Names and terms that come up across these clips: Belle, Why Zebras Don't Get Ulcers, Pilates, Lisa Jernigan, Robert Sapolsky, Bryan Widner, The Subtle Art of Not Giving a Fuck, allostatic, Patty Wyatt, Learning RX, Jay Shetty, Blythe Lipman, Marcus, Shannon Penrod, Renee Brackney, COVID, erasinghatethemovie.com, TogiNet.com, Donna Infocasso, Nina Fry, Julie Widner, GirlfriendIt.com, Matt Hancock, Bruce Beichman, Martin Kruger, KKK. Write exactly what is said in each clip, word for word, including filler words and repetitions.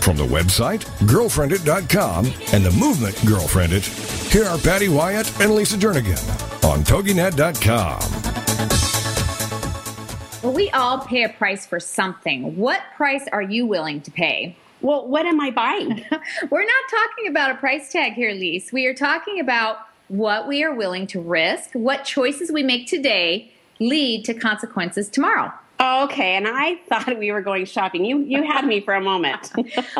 From the website, girlfriend it dot com, and the movement, Girlfriend It, here are Patty Wyatt and Lisa Jernigan on Togi Net dot com. Well, we all pay a price for something. What price are you willing to pay? Well, what am I buying? We're not talking about a price tag here, Lise. We are talking about what we are willing to risk, what choices we make today lead to consequences tomorrow. Okay, and I thought we were going shopping. You you had me for a moment.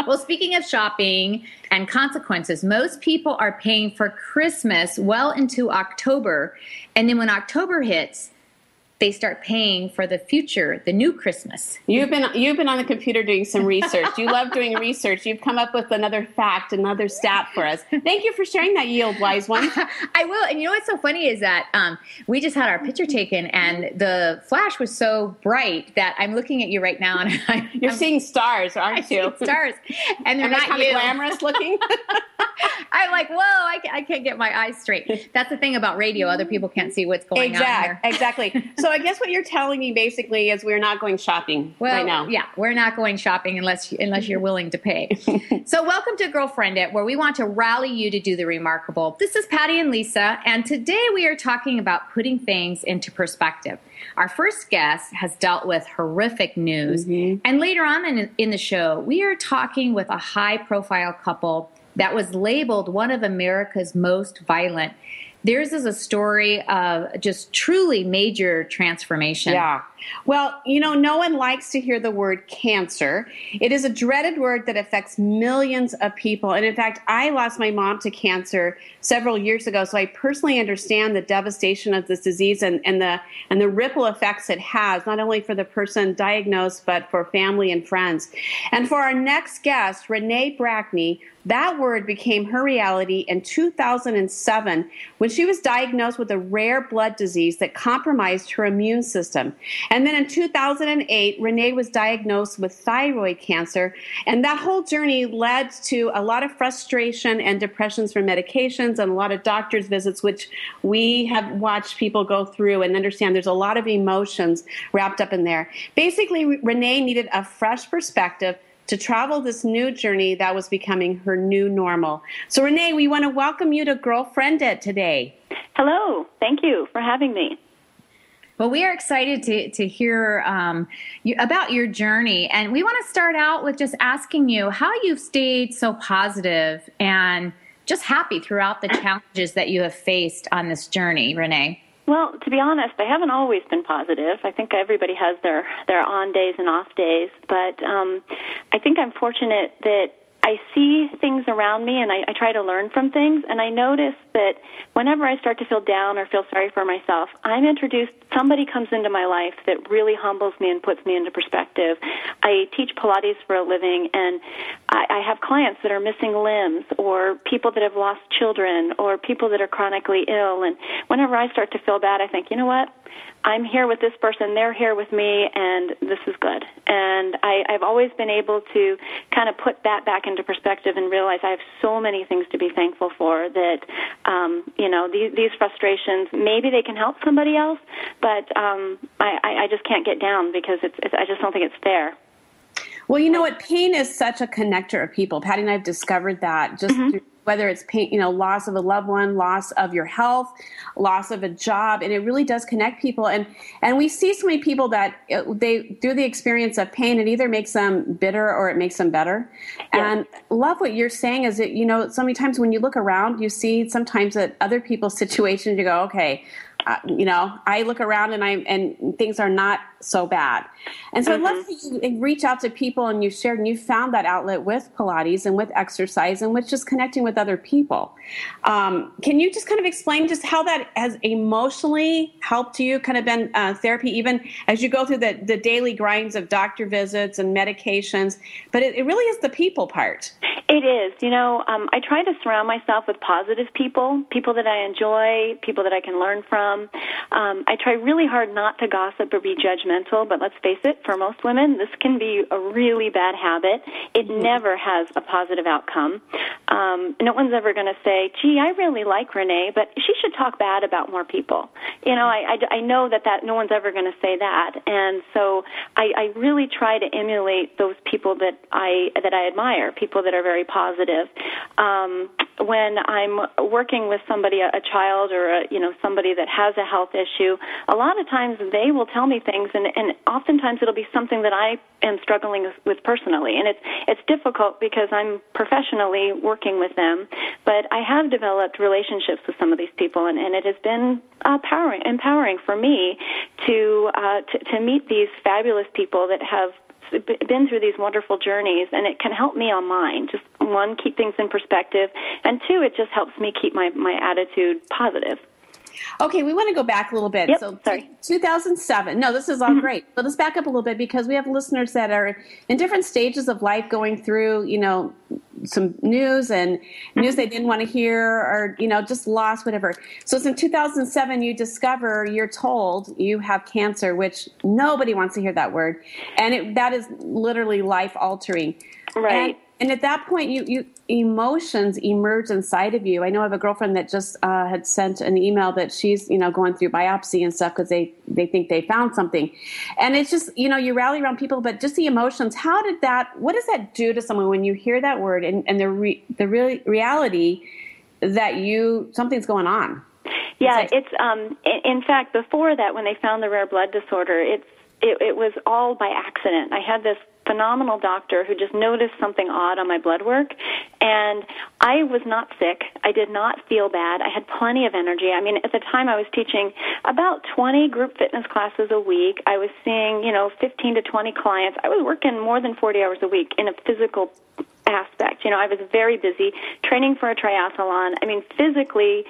Well, speaking of shopping and consequences, most people are paying for Christmas well into October, and then when October hits, they start paying for the future, the new Christmas. You've been you've been on the computer doing some research. You love doing research. You've come up with another fact, another stat for us. Thank you for sharing that, you old wise one. I will. And you know what's so funny is that um, we just had our picture taken, and the flash was so bright that I'm looking at you right now, and I, you're I'm, seeing stars, aren't I'm you? Stars, and they're and not kind of glamorous looking. I'm like, whoa! I can't, I can't get my eyes straight. That's the thing about radio; other people can't see what's going exactly, on. Exactly. Exactly. So So I guess what you're telling me basically is we're not going shopping well, right now. Yeah, we're not going shopping unless unless you're willing to pay. So welcome to Girlfriend It, where we want to rally you to do the remarkable. This is Patty and Lisa, and today we are talking about putting things into perspective. Our first guest has dealt with horrific news, mm-hmm. and later on in, in the show, we are talking with a high-profile couple that was labeled one of America's most violent. Theirs is a story of just truly major transformation. Yeah. Well, you know, no one likes to hear the word cancer. It is a dreaded word that affects millions of people. And in fact, I lost my mom to cancer several years ago, so I personally understand the devastation of this disease and, and the and the ripple effects it has, not only for the person diagnosed, but for family and friends. And for our next guest, Renee Brackney, that word became her reality in two thousand seven when she was diagnosed with a rare blood disease that compromised her immune system. And then in two thousand eight, Renee was diagnosed with thyroid cancer, and that whole journey led to a lot of frustration and depressions from medications and a lot of doctor's visits, which we have watched people go through and understand there's a lot of emotions wrapped up in there. Basically, Renee needed a fresh perspective to travel this new journey that was becoming her new normal. So, Renee, we want to welcome you to Girlfriend It today. Hello. Thank you for having me. Well, we are excited to, to hear um, you, about your journey. And we want to start out with just asking you how you've stayed so positive and just happy throughout the challenges that you have faced on this journey, Renee. Well, to be honest, I haven't always been positive. I think everybody has their, their on days and off days. But um, I think I'm fortunate that I see things around me, and I, I try to learn from things, and I notice that whenever I start to feel down or feel sorry for myself, I'm introduced, somebody comes into my life that really humbles me and puts me into perspective. I teach Pilates for a living, and I, I have clients that are missing limbs, or people that have lost children, or people that are chronically ill, and whenever I start to feel bad, I think, you know what? I'm here with this person, they're here with me, and this is good. And I, I've always been able to kind of put that back into perspective and realize I have so many things to be thankful for that, um, you know, these, these frustrations, maybe they can help somebody else, but um, I, I just can't get down because it's, it's, I just don't think it's fair. Well, you know what? Pain is such a connector of people. Patty and I have discovered that just mm-hmm. through whether it's pain, you know, loss of a loved one, loss of your health, loss of a job. And it really does connect people. And, and we see so many people that it, they do the experience of pain. It either makes them bitter or it makes them better. Yeah. And love what you're saying is that, you know, so many times when you look around, you see sometimes that other people's situations, you go, okay, Uh, you know, I look around and I and things are not so bad. And so mm-hmm. I love that you reach out to people and you shared and you found that outlet with Pilates and with exercise and with just connecting with other people. Um, can you just kind of explain just how that has emotionally helped you, kind of been uh, therapy, even as you go through the, the daily grinds of doctor visits and medications? But it, it really is the people part. It is. You know, um, I try to surround myself with positive people, people that I enjoy, people that I can learn from. Um, I try really hard not to gossip or be judgmental, but let's face it, for most women, this can be a really bad habit. It mm-hmm. never has a positive outcome. Um, no one's ever going to say, gee, I really like Renee, but she should talk bad about more people. You know, I, I, I know that, that no one's ever going to say that. And so I, I really try to emulate those people that I, that I admire, people that are very positive. Um, when I'm working with somebody, a, a child or, a, you know, somebody that has a health issue, a lot of times they will tell me things, and, and oftentimes it'll be something that I am struggling with personally. And it's it's difficult because I'm professionally working with them, but I have developed relationships with some of these people, and, and it has been uh, powering, empowering for me to, uh, to to meet these fabulous people that have been through these wonderful journeys, and it can help me on mine. Just, one, keep things in perspective, and two, it just helps me keep my, my attitude positive. Okay, we want to go back a little bit. Yep, so sorry. two thousand seven. No, this is all mm-hmm. great. But let's back up a little bit because we have listeners that are in different stages of life going through, you know, some news and news they didn't want to hear or, you know, just loss, whatever. So it's in two thousand seven you discover you're told you have cancer, which nobody wants to hear that word. And it, that is literally life-altering. Right. And, And at that point, you, you emotions emerge inside of you. I know I have a girlfriend that just uh, had sent an email that she's, you know, going through biopsy and stuff because they, they think they found something. And it's just, you know, you rally around people, but just the emotions. How did that, what does that do to someone when you hear that word and, and the, re, the re, reality that you, something's going on? Yeah, it's, like, it's um, in fact, before that, when they found the rare blood disorder, it's, it, it was all by accident. I had this phenomenal doctor who just noticed something odd on my blood work, and I was not sick. I did not feel bad. I had plenty of energy. I mean, at the time I was teaching about twenty group fitness classes a week. I was seeing, you know, fifteen to twenty clients. I was working more than forty hours a week in a physical aspect. You know, I was very busy training for a triathlon. I mean, physically,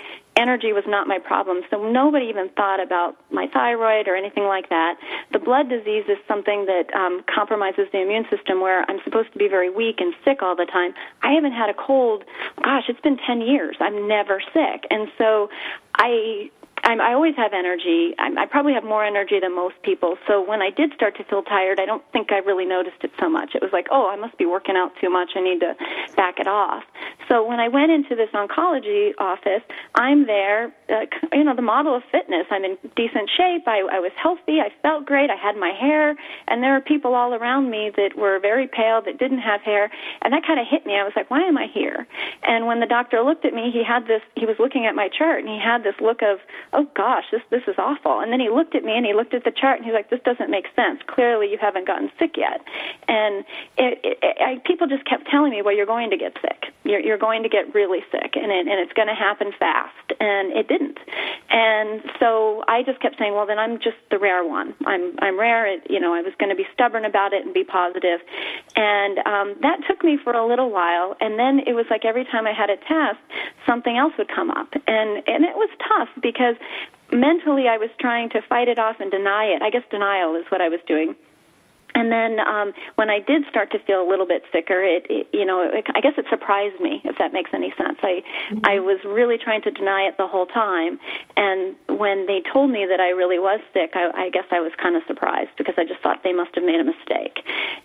energy was not my problem, so nobody even thought about my thyroid or anything like that. The blood disease is something that um, compromises the immune system where I'm supposed to be very weak and sick all the time. I haven't had a cold, gosh, it's been ten years. I'm never sick. And so I... I'm, I always have energy. I'm, I probably have more energy than most people. So when I did start to feel tired, I don't think I really noticed it so much. It was like, oh, I must be working out too much. I need to back it off. So when I went into this oncology office, I'm there, uh, you know, the model of fitness. I'm in decent shape. I, I was healthy. I felt great. I had my hair. And there are people all around me that were very pale, that didn't have hair. And that kind of hit me. I was like, why am I here? And when the doctor looked at me, he had this, he was looking at my chart, and he had this look of, oh, gosh, this this is awful. And then he looked at me, and he looked at the chart, and he's like, this doesn't make sense. Clearly, you haven't gotten sick yet. And it, it, I, people just kept telling me, well, you're going to get sick. You're, you're going to get really sick, and it, and it's going to happen fast. And it didn't. And so I just kept saying, well, then I'm just the rare one. I'm I'm rare. It, you know, I was going to be stubborn about it and be positive. And um, that took me for a little while. And then it was like every time I had a test, something else would come up. And, and it was tough because mentally I was trying to fight it off and deny it. I guess denial is what I was doing. And then um, when I did start to feel a little bit sicker, it, it you know, it, I guess it surprised me, if that makes any sense. I mm-hmm. I was really trying to deny it the whole time. And when they told me that I really was sick, I, I guess I was kind of surprised because I just thought they must have made a mistake.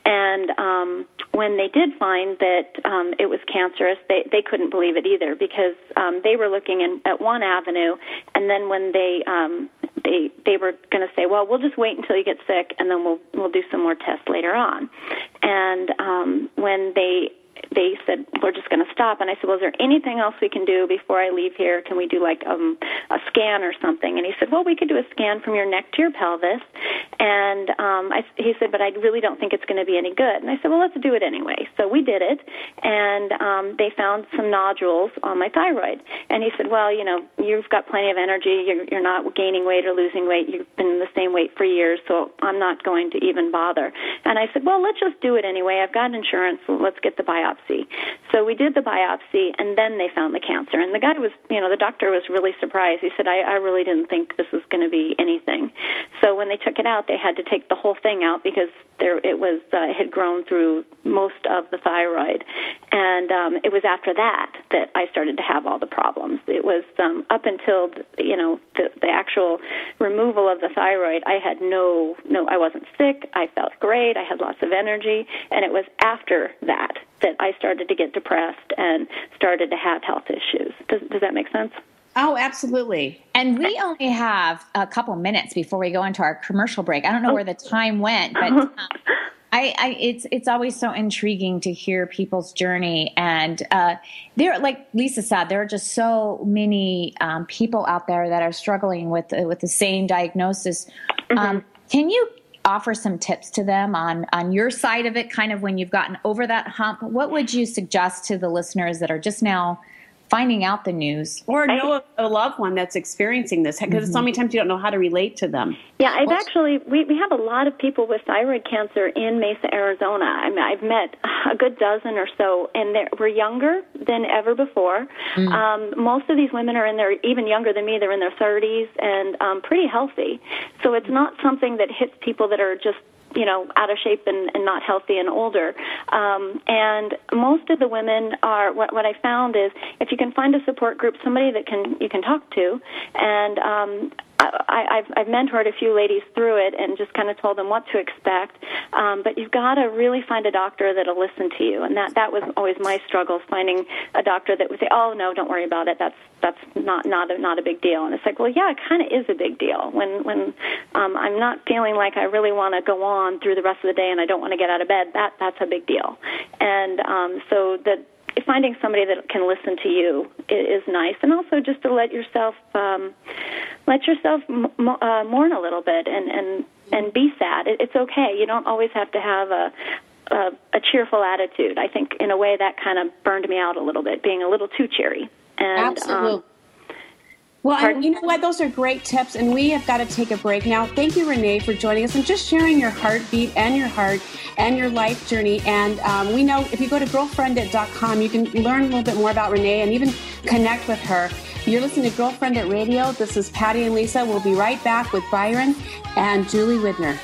And um, when they did find that um, it was cancerous, they, they couldn't believe it either because um, they were looking in, at one avenue. And then when they um, they they were going to say, well, we'll just wait until you get sick, and then we'll we'll do some more tests later on. And um, when they they said, we're just going to stop. And I said, well, is there anything else we can do before I leave here? Can we do, like, um, a scan or something? And he said, well, we could do a scan from your neck to your pelvis. And um, I, he said, but I really don't think it's going to be any good. And I said, well, let's do it anyway. So we did it, and um, they found some nodules on my thyroid. And he said, well, you know, you've got plenty of energy. You're, you're not gaining weight or losing weight. You've been the same weight for years, so I'm not going to even bother. And I said, well, let's just do it anyway. I've got insurance. So let's get the biopsy. So we did the biopsy, and then they found the cancer. And the guy was, you know, the doctor was really surprised. He said, I, I really didn't think this was going to be anything. So when they took it out, they had to take the whole thing out because there it was uh, it had grown through most of the thyroid. And um, it was after that that I started to have all the problems. It was um, up until, you know, the, the actual removal of the thyroid, I had no, no, I wasn't sick. I felt great. I had lots of energy. And it was after that that I started to get depressed and started to have health issues. Does, does that make sense? Oh, absolutely. And we only have a couple minutes before we go into our commercial break. I don't know oh. where the time went, but uh-huh. um, I, I, it's it's always so intriguing to hear people's journey. And uh, there, like Lisa said, there are just so many um, people out there that are struggling with uh, with the same diagnosis. Mm-hmm. Um, can you offer some tips to them on, on your side of it, kind of when you've gotten over that hump? What would you suggest to the listeners that are just now finding out the news? Or know a loved one that's experiencing this, because mm-hmm. so many times you don't know how to relate to them. Yeah, I've actually, we, we have a lot of people with thyroid cancer in Mesa, Arizona. I mean, I've met a good dozen or so, and we're younger than ever before. Mm-hmm. Um, most of these women are in their, even younger than me, they're in their thirties and um, pretty healthy. So it's not something that hits people that are just, you know, out of shape and, and not healthy and older. Um, and most of the women are, what, what I found is, if you can find a support group, somebody that can you can talk to, and um, I, I've, I've mentored a few ladies through it and just kind of told them what to expect. Um, but you've got to really find a doctor that'll listen to you. And that, that was always my struggle, finding a doctor that would say, oh, no, don't worry about it. That's that's not not a, not a big deal. And it's like, well, yeah, it kind of is a big deal. When, when um, I'm not feeling like I really want to go on through the rest of the day and I don't want to get out of bed, that that's a big deal. And um, so the finding somebody that can listen to you is nice, and also just to let yourself um, let yourself m- uh, mourn a little bit and and, and be sad. It, it's okay. You don't always have to have a, a a cheerful attitude. I think in a way that kind of burned me out a little bit, being a little too cheery. And, absolutely. Um, well, and you know what? Those are great tips, and we have got to take a break now. Thank you, Renee, for joining us and just sharing your heartbeat and your heart and your life journey. And um, we know if you go to girlfriend it dot com, you can learn a little bit more about Renee and even connect with her. You're listening to Girlfriend It Radio. This is Patty and Lisa. We'll be right back with Bryan and Julie Widner.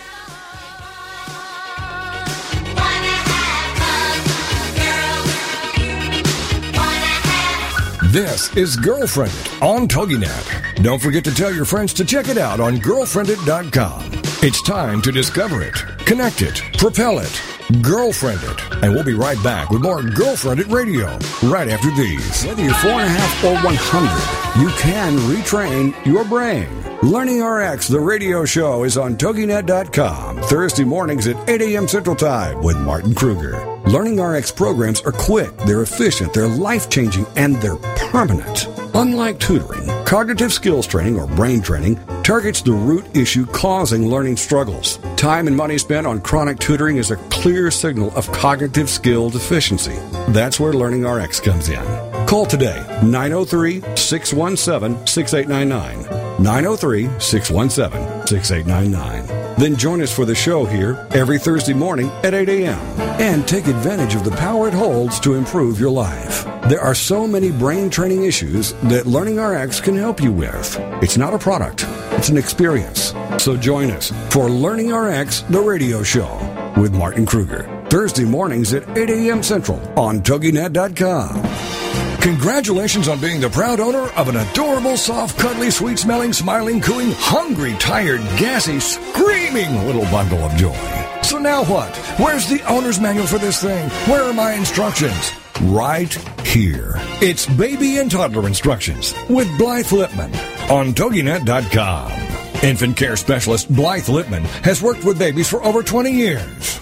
This is Girlfriend It on TogiNet. Don't forget to tell your friends to check it out on girlfriend it dot com. It's time to discover it, connect it, propel it, Girlfriend It. And we'll be right back with more Girlfriend It Radio right after these. Whether you're four and a half or one hundred, you can retrain your brain. Learning R X, the radio show, is on toginet dot com, Thursday mornings at eight a.m. Central Time with Martin Kruger. Learning R X programs are quick, they're efficient, they're life-changing, and they're permanent. Unlike tutoring, cognitive skills training or brain training targets the root issue causing learning struggles. Time and money spent on chronic tutoring is a clear signal of cognitive skill deficiency. That's where Learning R X comes in. Call today, nine oh three, six one seven, six eight nine nine, nine oh three, six one seven, six eight nine nine. Then join us for the show here every Thursday morning at eight a.m. and take advantage of the power it holds to improve your life. There are so many brain training issues that Learning R X can help you with. It's not a product, it's an experience. So join us for Learning R X, the radio show with Martin Kruger, Thursday mornings at eight a.m. Central on toginet dot com. Congratulations on being the proud owner of an adorable, soft, cuddly, sweet-smelling, smiling, cooing, hungry, tired, gassy, screaming little bundle of joy. So now what? Where's the owner's manual for this thing? Where are my instructions? Right here. It's Baby and Toddler Instructions with Blythe Lipman on toginet dot com. Infant care specialist Blythe Lipman has worked with babies for over twenty years.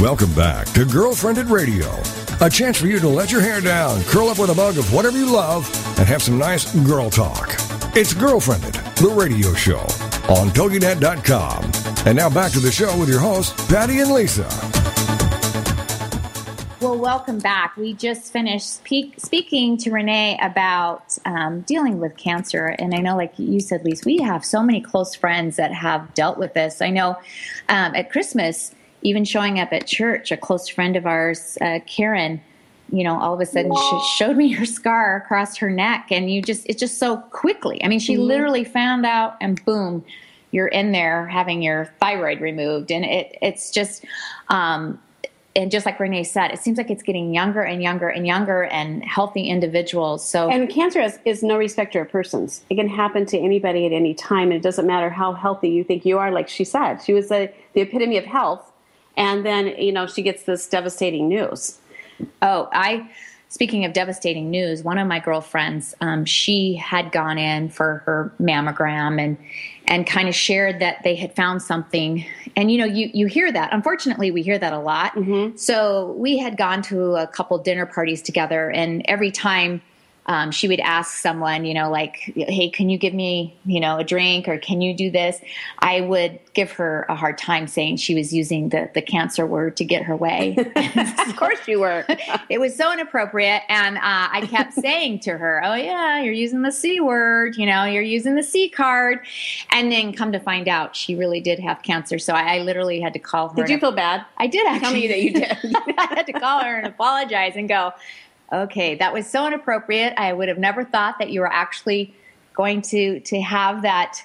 Welcome back to Girlfriend It Radio, a chance for you to let your hair down, curl up with a mug of whatever you love, and have some nice girl talk. It's Girlfriend It, the radio show, on Togi Net dot com. And now back to the show with your hosts, Patty and Lisa. Well, welcome back. We just finished speak, speaking to Renee about um, dealing with cancer. And I know, like you said, Lisa, we have so many close friends that have dealt with this. I know um, at Christmas, even showing up at church, a close friend of ours, uh, Karen, you know, all of a sudden she showed me her scar across her neck, and you just, it's just so quickly. I mean, she mm-hmm. literally found out, and boom, you're in there having your thyroid removed. And it, it's just, um, and just like Renee said, it seems like it's getting younger and younger and younger, and healthy individuals. So, and cancer is, is no respecter of persons. It can happen to anybody at any time, and it doesn't matter how healthy you think you are. Like she said, she was a, the epitome of health. And then, you know, she gets this devastating news. Oh, I, speaking of devastating news, one of my girlfriends, um, she had gone in for her mammogram and, and kind of shared that they had found something. And, you know, you, you hear that. Unfortunately, we hear that a lot. Mm-hmm. So we had gone to a couple dinner parties together, and every time um, she would ask someone, you know, like, hey, can you give me, you know, a drink, or can you do this? I would give her a hard time, saying she was using the, the cancer word to get her way. Of course you were. It was so inappropriate. And uh, I kept saying to her, oh yeah, you're using the C word, you know, you're using the C card. And then come to find out, she really did have cancer. So I, I literally had to call her. Did you feel bad? I did actually. Tell me that you did. I had to call her and apologize and go, okay, that was so inappropriate. I would have never thought that you were actually going to to have that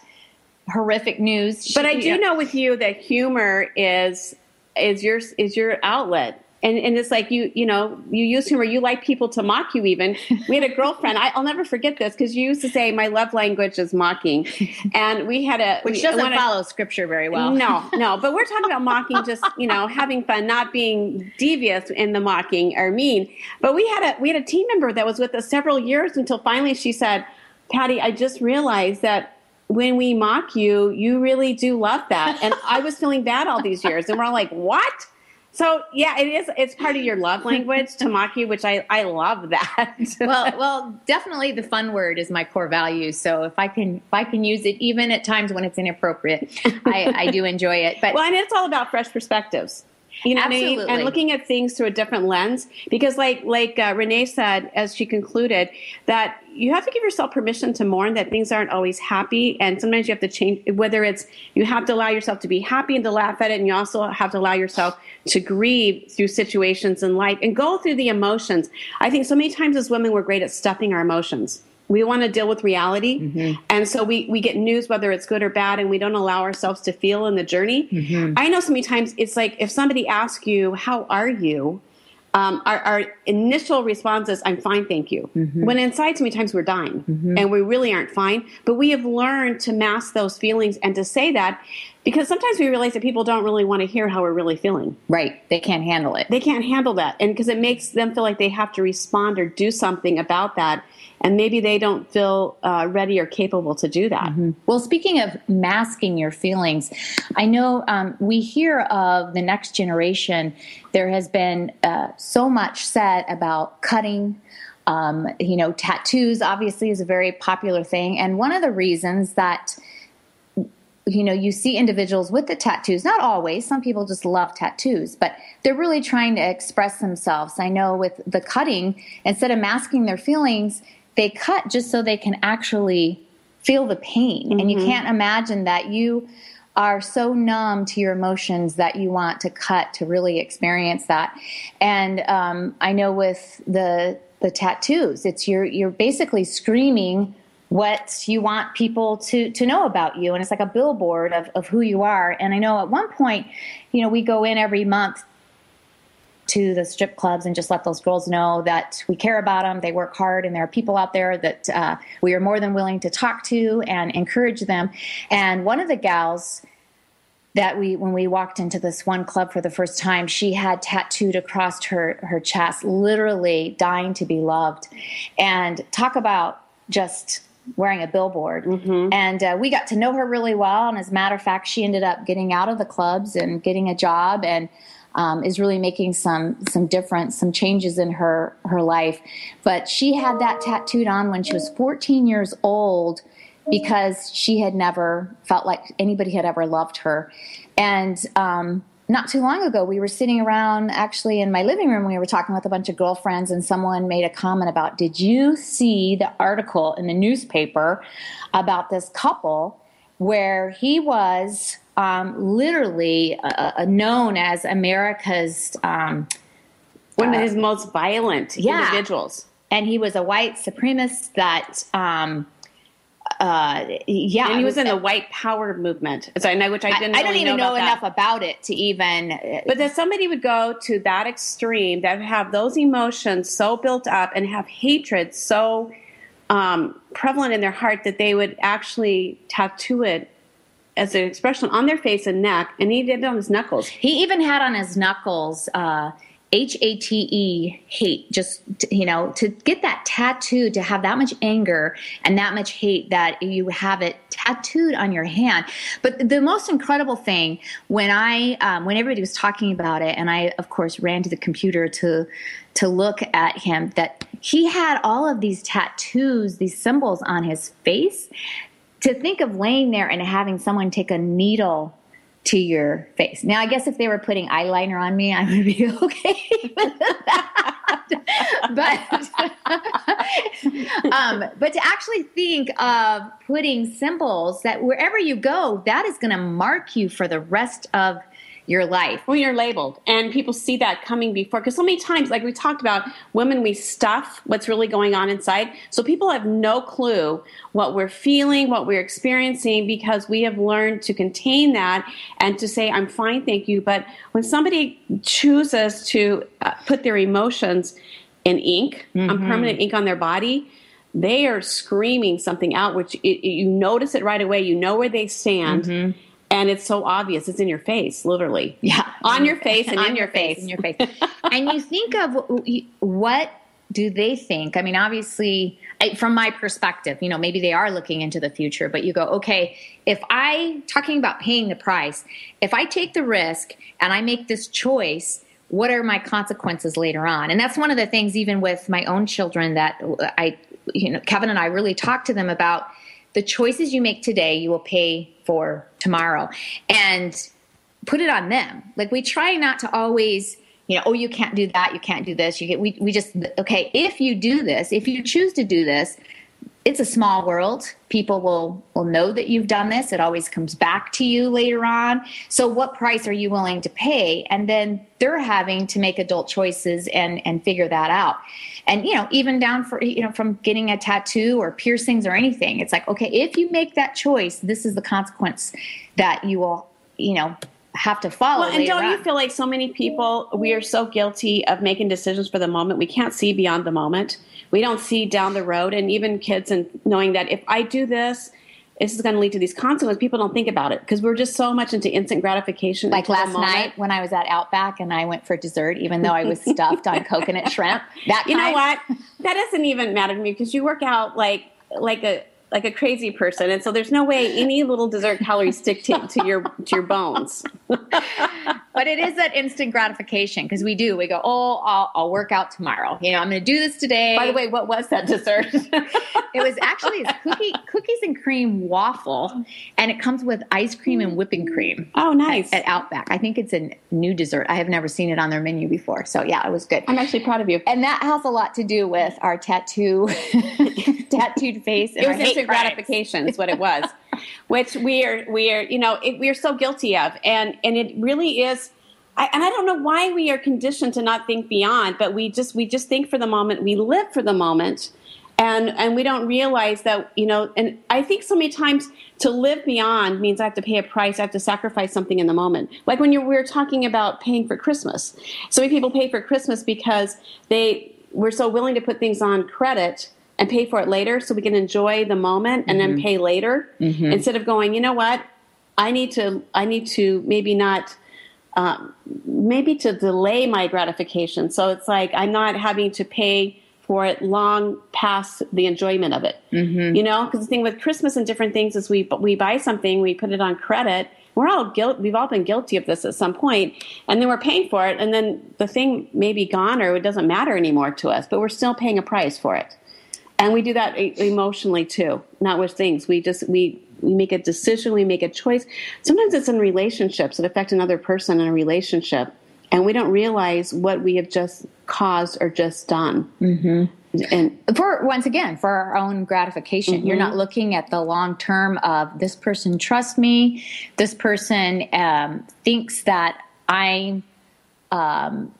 horrific news. She, but I do know with you that humor is is your is your outlet. And and it's like you, you know, you use humor. You like people to mock you even. We had a girlfriend. I, I'll never forget this, because you used to say, my love language is mocking. And we had a... Which we, doesn't wanna, follow scripture very well. No, no. But we're talking about mocking, just, you know, having fun, not being devious in the mocking or mean. But we had a we had a team member that was with us several years, until finally she said, Patty, I just realized that when we mock you, you really do love that. And I was feeling bad all these years. And we're all like, what? So, yeah, it is. It's part of your love language, tamaki, which I, I love that. well, well, definitely the fun word is my core value. So if I can if I can use it, even at times when it's inappropriate, I, I do enjoy it. But well, and it's all about fresh perspectives. You know, absolutely. And, and looking at things through a different lens, because like like uh, Renee said, as she concluded, that you have to give yourself permission to mourn, that things aren't always happy. And sometimes you have to change, whether it's you have to allow yourself to be happy and to laugh at it. And you also have to allow yourself to grieve through situations in life and go through the emotions. I think so many times as women, we're great at stuffing our emotions. We want to deal with reality. Mm-hmm. And so we, we get news, whether it's good or bad, and we don't allow ourselves to feel in the journey. Mm-hmm. I know so many times it's like if somebody asks you, how are you? Um, our, our initial response is, I'm fine, thank you. Mm-hmm. When inside so many times we're dying mm-hmm. and we really aren't fine. But we have learned to mask those feelings and to say that, because sometimes we realize that people don't really want to hear how we're really feeling. Right. They can't handle it. They can't handle that. And because it makes them feel like they have to respond or do something about that. And maybe they don't feel uh, ready or capable to do that. Mm-hmm. Well, speaking of masking your feelings, I know um, we hear of the next generation. There has been uh, so much said about cutting. Um, you know, tattoos obviously is a very popular thing. And one of the reasons that you know, you see individuals with the tattoos, not always, some people just love tattoos, but they're really trying to express themselves. I know with the cutting, instead of masking their feelings, they cut just so they can actually feel the pain. Mm-hmm. And you can't imagine that you are so numb to your emotions that you want to cut to really experience that. And um, I know with the the tattoos, it's you're, you're basically screaming what you want people to, to know about you. And it's like a billboard of, of who you are. And I know at one point, you know, we go in every month to the strip clubs and just let those girls know that we care about them. They work hard, and there are people out there that uh, we are more than willing to talk to and encourage them. And one of the gals that we, when we walked into this one club for the first time, she had tattooed across her, her chest, literally dying to be loved. And talk about just wearing a billboard. Mm-hmm. And uh, we got to know her really well. And as a matter of fact, she ended up getting out of the clubs and getting a job, and um, is really making some, some difference, some changes in her, her life. But she had that tattooed on when she was fourteen years old, because she had never felt like anybody had ever loved her. And um, not too long ago, we were sitting around actually in my living room. We were talking with a bunch of girlfriends, and someone made a comment about, did you see the article in the newspaper about this couple where he was um, literally uh, known as America's um, one of uh, his most violent yeah. individuals. And he was a white supremacist that um, – Uh, yeah, and he was in the white power movement. So, and I, which I didn't. I, I don't really even know, know about enough that. about it to even. But that somebody would go to that extreme, that would have those emotions so built up and have hatred so um, prevalent in their heart that they would actually tattoo it as an expression on their face and neck. And he did it on his knuckles. He even had on his knuckles uh, H A T E, hate, just, you know, to get that tattoo, to have that much anger and that much hate that you have it tattooed on your hand. But the most incredible thing, when I, um, when everybody was talking about it, and I, of course, ran to the computer to, to look at him, that he had all of these tattoos, these symbols on his face. To think of laying there and having someone take a needle to your face. Now, I guess if they were putting eyeliner on me, I would be okay with that. But, um, but to actually think of putting symbols that wherever you go, that is going to mark you for the rest of your life. Well, you're labeled, and people see that coming before. Because so many times, like we talked about, women, we stuff what's really going on inside. So people have no clue what we're feeling, what we're experiencing, because we have learned to contain that and to say, I'm fine, thank you. But when somebody chooses to uh, put their emotions in ink, mm-hmm. on permanent ink on their body, they are screaming something out, which it, you notice it right away. You know where they stand. Mm-hmm. And it's so obvious. It's in your face, literally. Yeah. On your face and in your face. In your face. And you think of, what do they think? I mean, obviously, I, from my perspective, you know, maybe they are looking into the future, but you go, okay, if I, talking about paying the price, if I take the risk and I make this choice, what are my consequences later on? And that's one of the things, even with my own children, that I, you know, Kevin and I really talk to them about. The choices you make today, you will pay for tomorrow, and put it on them. Like, we try not to always, you know, oh, you can't do that. You can't do this. You get, we, we just, okay, if you do this, if you choose to do this, it's a small world. People will, will know that you've done this. It always comes back to you later on. So what price are you willing to pay? And then they're having to make adult choices and, and figure that out. And, you know, even down for, you know, from getting a tattoo or piercings or anything, it's like, okay, if you make that choice, this is the consequence that you will, you know, have to follow. Well, and don't on. you feel like so many people, we are so guilty of making decisions for the moment. We can't see beyond the moment. We don't see down the road. And even kids, and knowing that if I do this, this is going to lead to these consequences. People don't think about it because we're just so much into instant gratification. Like last night when I was at Outback and I went for dessert, even though I was stuffed on coconut shrimp. That you know what? That doesn't even matter to me because you work out like like a like a crazy person, and so there's no way any little dessert calories stick to, to your to your bones. But it is that instant gratification because we do. We go, oh, I'll, I'll work out tomorrow. You know, I'm going to do this today. By the way, what was that dessert? It was actually it's cookie, cookies and cream waffle, and it comes with ice cream and whipping cream. Oh, nice. At, at Outback. I think it's a new dessert. I have never seen it on their menu before. So, yeah, it was good. I'm actually proud of you. And that has a lot to do with our tattoo, tattooed face. And it was instant gratification is what it was. Which we are, we are, you know, it, we are so guilty of, and and it really is. I, and I don't know why we are conditioned to not think beyond, but we just we just think for the moment. We live for the moment, And and we don't realize that, you know, and I think so many times to live beyond means I have to pay a price, I have to sacrifice something in the moment. Like when you're, we were talking about paying for Christmas. So many people pay for Christmas because they were so willing to put things on credit and pay for it later so we can enjoy the moment and mm-hmm. then pay later mm-hmm. instead of going, you know what, I need to, I need to maybe not, um, maybe to delay my gratification. So it's like I'm not having to pay for it long past the enjoyment of it, mm-hmm. you know, because the thing with Christmas and different things is we we buy something, we put it on credit. We're all guilt. We've all been guilty of this at some point, and then we're paying for it, and then the thing may be gone or it doesn't matter anymore to us, but we're still paying a price for it, and we do that emotionally too. Not with things. We just we we make a decision, we make a choice. Sometimes it's in relationships that affect another person in a relationship. And we don't realize what we have just caused or just done. Mm-hmm. And for once again, for our own gratification, mm-hmm. you're not looking at the long term of this person trusts me. This person um, thinks that I, um,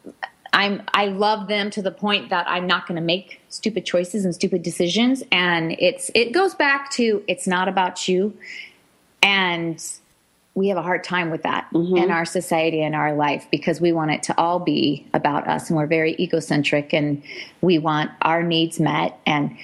I'm, I love them to the point that I'm not going to make stupid choices and stupid decisions. And it's it goes back to it's not about you, and we have a hard time with that mm-hmm. in our society and our life because we want it to all be about us, and we're very egocentric, and we want our needs met. And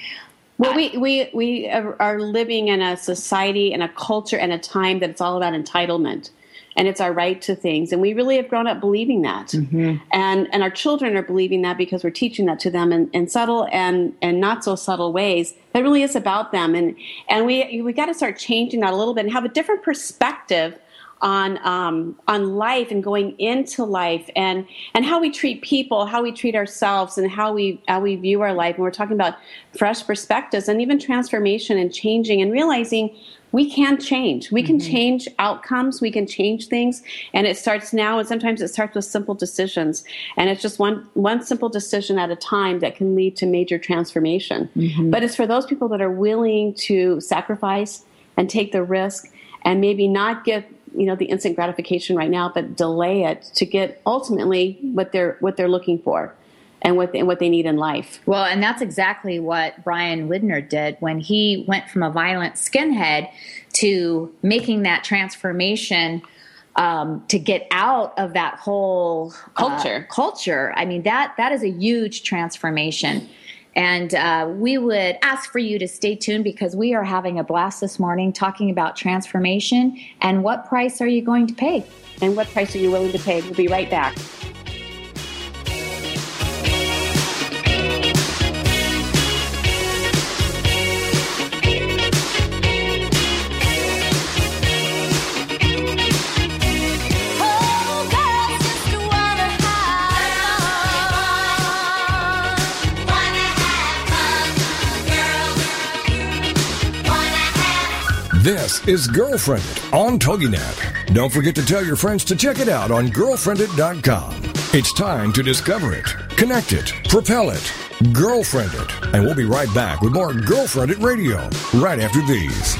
well, uh, we we we are living in a society and a culture and a time that it's all about entitlement, and it's our right to things, and we really have grown up believing that, mm-hmm. and and our children are believing that because we're teaching that to them in, in subtle and and not so subtle ways. That really is about them, and and we we got to start changing that a little bit and have a different perspective on um, on life and going into life and, and how we treat people, how we treat ourselves, and how we how we view our life. And we're talking about fresh perspectives and even transformation and changing and realizing we can change. We can mm-hmm. change outcomes. We can change things. And it starts now, and sometimes it starts with simple decisions. And it's just one one simple decision at a time that can lead to major transformation. Mm-hmm. But it's for those people that are willing to sacrifice and take the risk and maybe not get you know, the instant gratification right now, but delay it to get ultimately what they're, what they're looking for and what they, what they need in life. Well, and that's exactly what Bryan Widner did when he went from a violent skinhead to making that transformation um, to get out of that whole culture uh, culture. I mean, that, that is a huge transformation. And uh, we would ask for you to stay tuned because we are having a blast this morning talking about transformation and what price are you going to pay? And what price are you willing to pay? We'll be right back. This is Girlfriend It on TogiNet. Don't forget to tell your friends to check it out on girlfriend it dot com. It's time to discover it, connect it, propel it, girlfriend it. And we'll be right back with more Girlfriend It Radio right after these.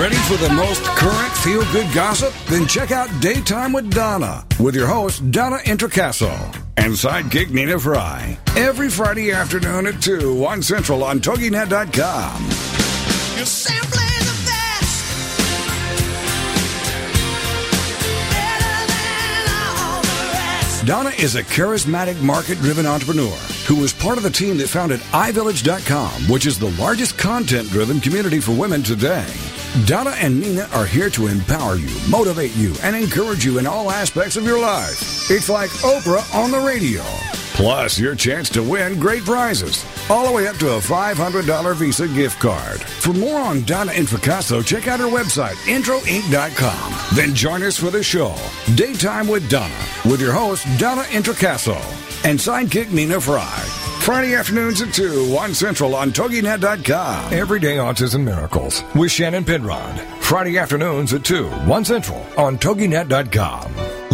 Ready for the most current feel-good gossip? Then check out Daytime with Donna with your host, Donna Intercasso, and sidekick Nina Fry. Every Friday afternoon at two, one Central on toginet dot com. You're simply the best. Donna is a charismatic, market-driven entrepreneur who was part of the team that founded i village dot com, which is the largest content-driven community for women today. Donna and Nina are here to empower you, motivate you, and encourage you in all aspects of your life. It's like Oprah on the radio. Plus, your chance to win great prizes, all the way up to a five hundred dollars Visa gift card. For more on Donna Infocasso, check out her website, intro inc dot com. Then join us for the show, Daytime with Donna, with your host, Donna Infocasso, and sidekick Nina Fry. Friday afternoons at two, one Central on toginet dot com. Everyday Autism Miracles with Shannon Penrod. Friday afternoons at two, one Central on toginet dot com.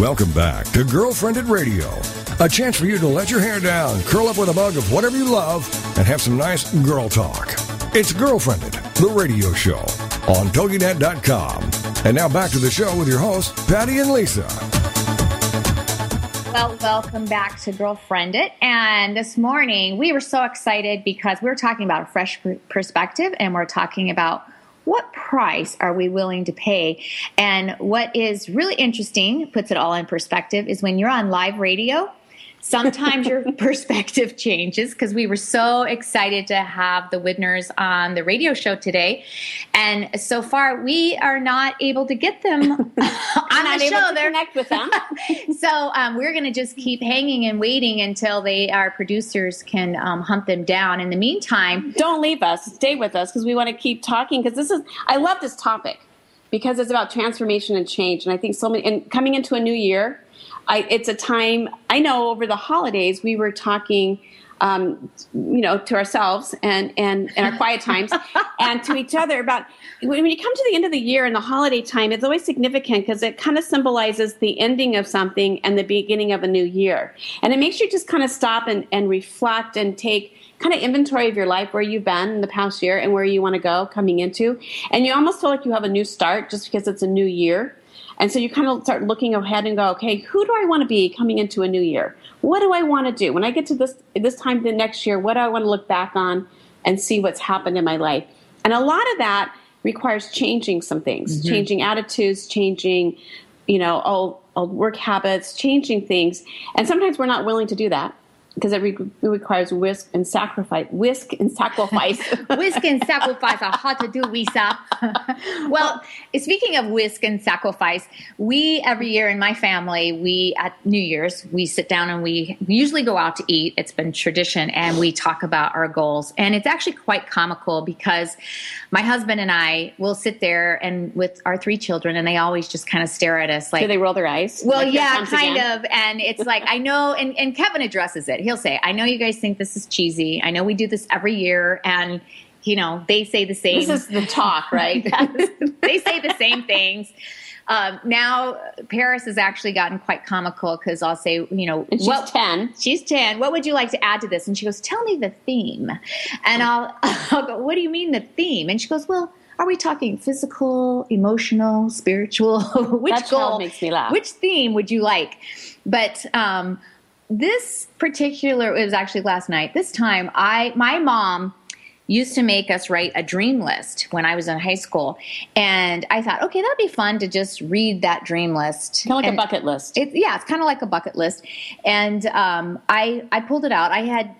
Welcome back to Girlfriend It Radio, a chance for you to let your hair down, curl up with a mug of whatever you love, and have some nice girl talk. It's Girlfriend It, the radio show, on Togi Net dot com. And now back to the show with your hosts, Patty and Lisa. Well, welcome back to Girlfriend It. And this morning, we were so excited because we were talking about a fresh perspective, and we're talking about what price are we willing to pay? And what is really interesting, puts it all in perspective, is when you're on live radio, sometimes your perspective changes, because we were so excited to have the Widners on the radio show today. And so far, we are not able to get them on the show. They're connect with them. So um, we're going to just keep hanging and waiting until they, our producers can um, hunt them down. In the meantime, don't leave us. Stay with us, because we want to keep talking, because this is, I love this topic, because it's about transformation and change. And I think so many, and coming into a new year, I, it's a time, I know over the holidays we were talking, um, you know, to ourselves and, and, and our quiet times and to each other about, when you come to the end of the year and the holiday time, it's always significant because it kind of symbolizes the ending of something and the beginning of a new year. And it makes you just kind of stop and, and reflect and take kind of inventory of your life, where you've been in the past year and where you want to go coming into. And you almost feel like you have a new start just because it's a new year. And so you kind of start looking ahead and go, okay, who do I want to be coming into a new year? What do I want to do? When I get to this this time the next year, what do I want to look back on and see what's happened in my life? And a lot of that requires changing some things, mm-hmm. changing attitudes, changing, you know, old, old work habits, changing things. And sometimes we're not willing to do that, because it, re- it requires whisk and sacrifice. Whisk and sacrifice. Whisk and sacrifice are hard to do, Lisa. Well, speaking of whisk and sacrifice, we, every year in my family, we, at New Year's, we sit down and we usually go out to eat. It's been tradition, and we talk about our goals. And it's actually quite comical, because my husband and I will sit there and with our three children, and they always just kind of stare at us. Like, do they roll their eyes? Well, like, yeah, kind again? of. And it's like, I know, and, and Kevin addresses it. He'll say, I know you guys think this is cheesy. I know we do this every year, and, you know, they say the same. This is the talk, right? They say the same things. Um, now, Paris has actually gotten quite comical, because I'll say, you know, and she's what, ten. She's ten. What would you like to add to this? And she goes, tell me the theme. And I'll, I'll go, what do you mean the theme? And she goes, well, are we talking physical, emotional, spiritual? Which that goal makes me laugh. Which theme would you like? But, um, This particular, it was actually last night, this time, I my mom used to make us write a dream list when I was in high school. And I thought, okay, that'd be fun to just read that dream list. Kind of like and a bucket list. It, yeah, it's kind of like a bucket list. And um, I, I pulled it out. I had,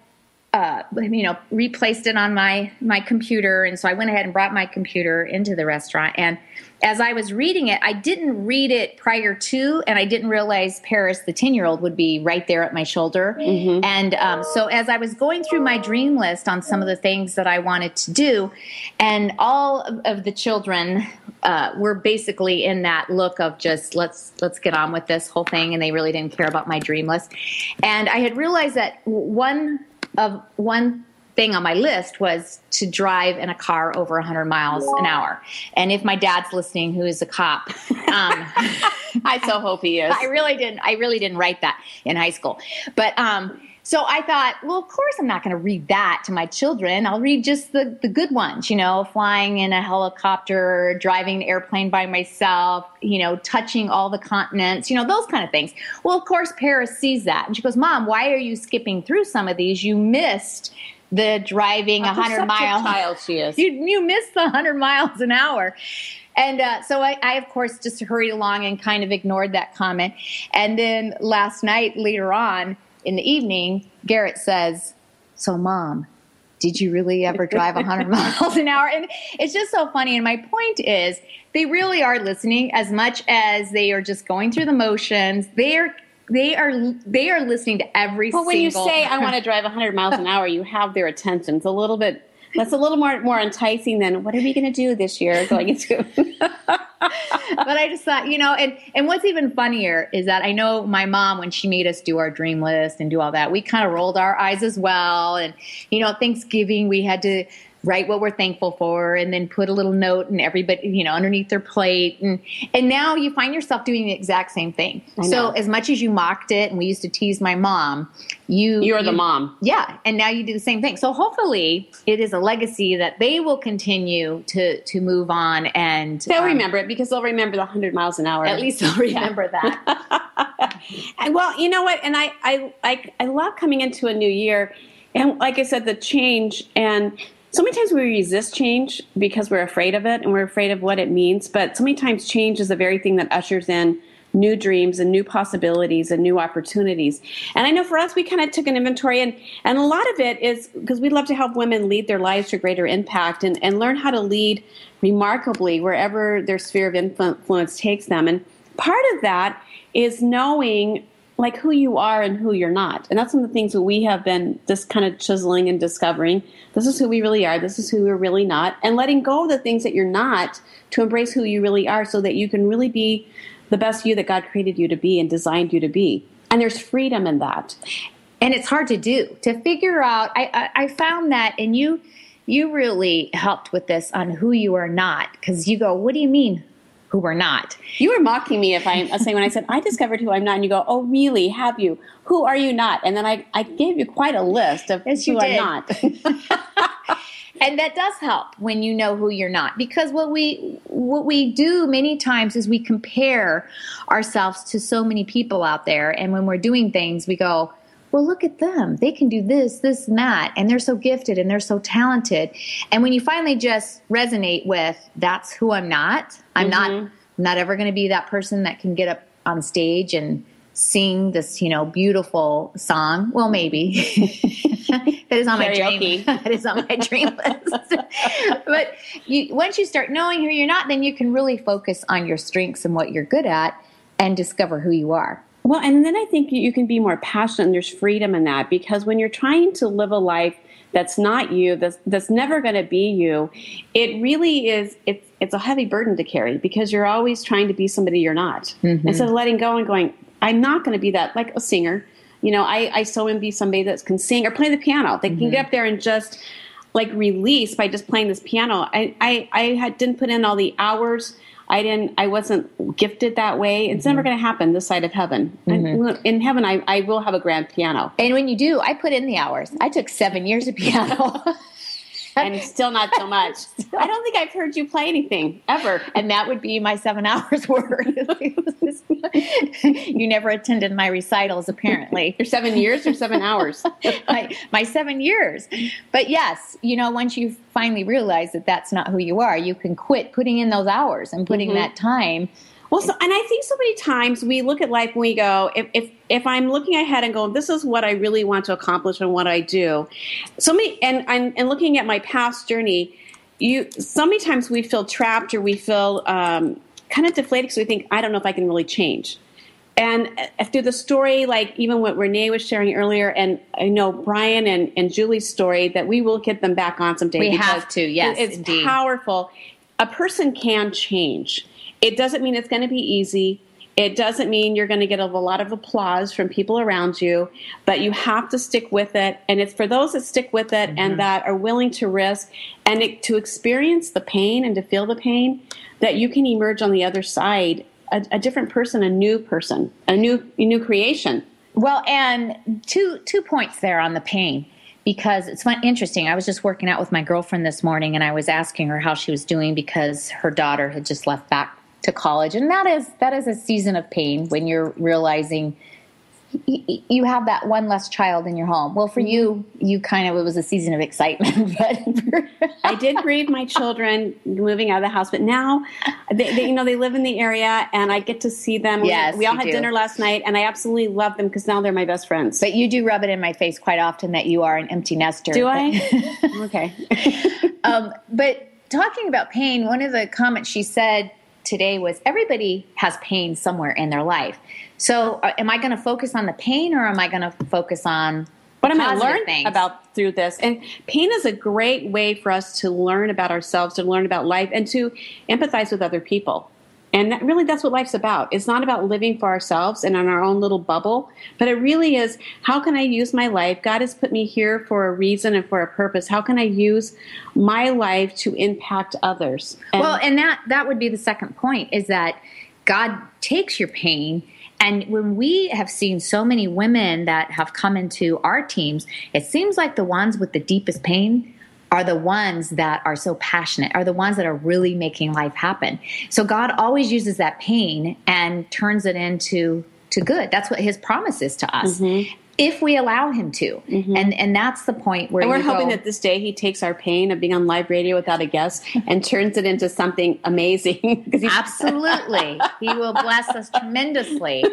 uh, you know, replaced it on my, my computer. And so I went ahead and brought my computer into the restaurant. And as I was reading it, I didn't read it prior to, and I didn't realize Paris, the ten-year-old, would be right there at my shoulder. Mm-hmm. And um, so as I was going through my dream list on some of the things that I wanted to do, and all of the children uh, were basically in that look of just, let's let's get on with this whole thing, and they really didn't care about my dream list. And I had realized that one of one thing on my list was to drive in a car over one hundred miles an hour. And if my dad's listening, who is a cop, um, I so hope he is. I really didn't, I really didn't write that in high school. But, um, so I thought, well, of course I'm not going to read that to my children. I'll read just the, the good ones, you know, flying in a helicopter, driving an airplane by myself, you know, touching all the continents, you know, those kind of things. Well, of course, Paris sees that. And she goes, Mom, why are you skipping through some of these? You missed the driving a hundred miles. Child she is. You, you missed the hundred miles an hour. And uh, so I, I, of course, just hurried along and kind of ignored that comment. And then last night, later on in the evening, Garrett says, "So, Mom, did you really ever drive one hundred miles an hour? And it's just so funny. And my point is, they really are listening as much as they are just going through the motions. They are They are they are listening to every single... Well, when single you say, I want to drive one hundred miles an hour, you have their attention. It's a little bit... That's a little more more enticing than, what are we going to do this year going into... But I just thought, you know, and, and what's even funnier is that I know my mom, when she made us do our dream list and do all that, we kind of rolled our eyes as well. And, you know, Thanksgiving, we had to write what we're thankful for and then put a little note and everybody, you know, underneath their plate. And, and now you find yourself doing the exact same thing. So as much as you mocked it, and we used to tease my mom, you, you're you, the mom. Yeah. And now you do the same thing. So hopefully it is a legacy that they will continue to, to move on. And they'll um, remember it because they'll remember the hundred miles an hour. At least they'll remember yeah. that. And well, you know what? And I, I, I, I love coming into a new year. And like I said, the change and, so many times we resist change because we're afraid of it and we're afraid of what it means. But so many times change is the very thing that ushers in new dreams and new possibilities and new opportunities. And I know for us, we kind of took an inventory. And, and a lot of it is because we love to help women lead their lives to greater impact and, and learn how to lead remarkably wherever their sphere of influence takes them. And part of that is knowing like who you are and who you're not. And that's one of the things that we have been just kind of chiseling and discovering. This is who we really are. This is who we're really not. And letting go of the things that you're not to embrace who you really are so that you can really be the best you that God created you to be and designed you to be. And there's freedom in that. And it's hard to do, to figure out. I, I, I found that, and you, you really helped with this on who you are not, because you go, what do you mean? Who were not. You were mocking me if I'm saying when I said I discovered who I'm not, and you go, "Oh, really? Have you? Who are you not?" And then I, I gave you quite a list of yes, who you did. I'm not. And that does help when you know who you're not, because what we what we do many times is we compare ourselves to so many people out there, and when we're doing things, we go, well, look at them. They can do this, this, and that, and they're so gifted, and they're so talented. And when you finally just resonate with, that's who I'm not, I'm mm-hmm. not not ever going to be that person that can get up on stage and sing this, you know, beautiful song. Well, maybe. That is on my dream. That is on my dream list. But you, once you start knowing who you're not, then you can really focus on your strengths and what you're good at and discover who you are. Well, and then I think you can be more passionate, and there's freedom in that, because when you're trying to live a life that's not you, that's, that's never going to be you, it really is, it's, it's a heavy burden to carry, because you're always trying to be somebody you're not. Mm-hmm. Instead of letting go and going, I'm not going to be that, like a singer. You know, I, I so envy somebody that can sing or play the piano. They mm-hmm. can get up there and just like release by just playing this piano. I, I, I had, didn't put in all the hours. I didn't. I wasn't gifted that way. It's mm-hmm. never going to happen this side of heaven. Mm-hmm. I, in heaven, I, I will have a grand piano. And when you do, I put in the hours. I took seven years of piano. And still not so much. I don't think I've heard you play anything ever. And that would be my seven hours worth. You never attended my recitals, apparently. Your seven years or seven hours? my, my seven years. But yes, you know, once you finally realize that that's not who you are, you can quit putting in those hours and putting mm-hmm. that time. Well, so, and I think so many times we look at life and we go, if, if if I'm looking ahead and going, this is what I really want to accomplish and what I do. So many, and, and, and looking at my past journey, you so many times we feel trapped or we feel um, kind of deflated because we think, I don't know if I can really change. And through the story, like even what Renee was sharing earlier, and I know Bryan and, and Julie's story, that we will get them back on someday. We have to, yes, it's indeed. Powerful. A person can change. It doesn't mean it's going to be easy. It doesn't mean you're going to get a lot of applause from people around you, but you have to stick with it. And it's for those that stick with it mm-hmm. and that are willing to risk and it, to experience the pain and to feel the pain, that you can emerge on the other side, a, a different person, a new person, a new a new creation. Well, and two two points there on the pain. Because it's fun, interesting, I was just working out with my girlfriend this morning, and I was asking her how she was doing because her daughter had just left back to college. And that is that is a season of pain when you're realizing you have that one less child in your home. Well, for you, you kind of, it was a season of excitement. But I did grieve my children moving out of the house, but now they, they, you know, they live in the area and I get to see them. Yes, we, we all had do. dinner last night and I absolutely love them because now they're my best friends. But you do rub it in my face quite often that you are an empty nester. Do but, I? Okay. um, but talking about pain, one of the comments she said today was everybody has pain somewhere in their life. So uh, am I going to focus on the pain or am I going to focus on what am I learning about through this? And pain is a great way for us to learn about ourselves, to learn about life, and to empathize with other people. And that, really, that's what life's about. It's not about living for ourselves and in our own little bubble, but it really is, how can I use my life? God has put me here for a reason and for a purpose. How can I use my life to impact others? And well, and that, that would be the second point, is that God takes your pain. And when we have seen so many women that have come into our teams, it seems like the ones with the deepest pain are the ones that are so passionate, are the ones that are really making life happen. So God always uses that pain and turns it into to good. That's what his promise is to us. Mm-hmm. If we allow him to. Mm-hmm. And and that's the point where and we're hoping go, that this day he takes our pain of being on live radio without a guest and turns it into something amazing. He, absolutely. He will bless us tremendously.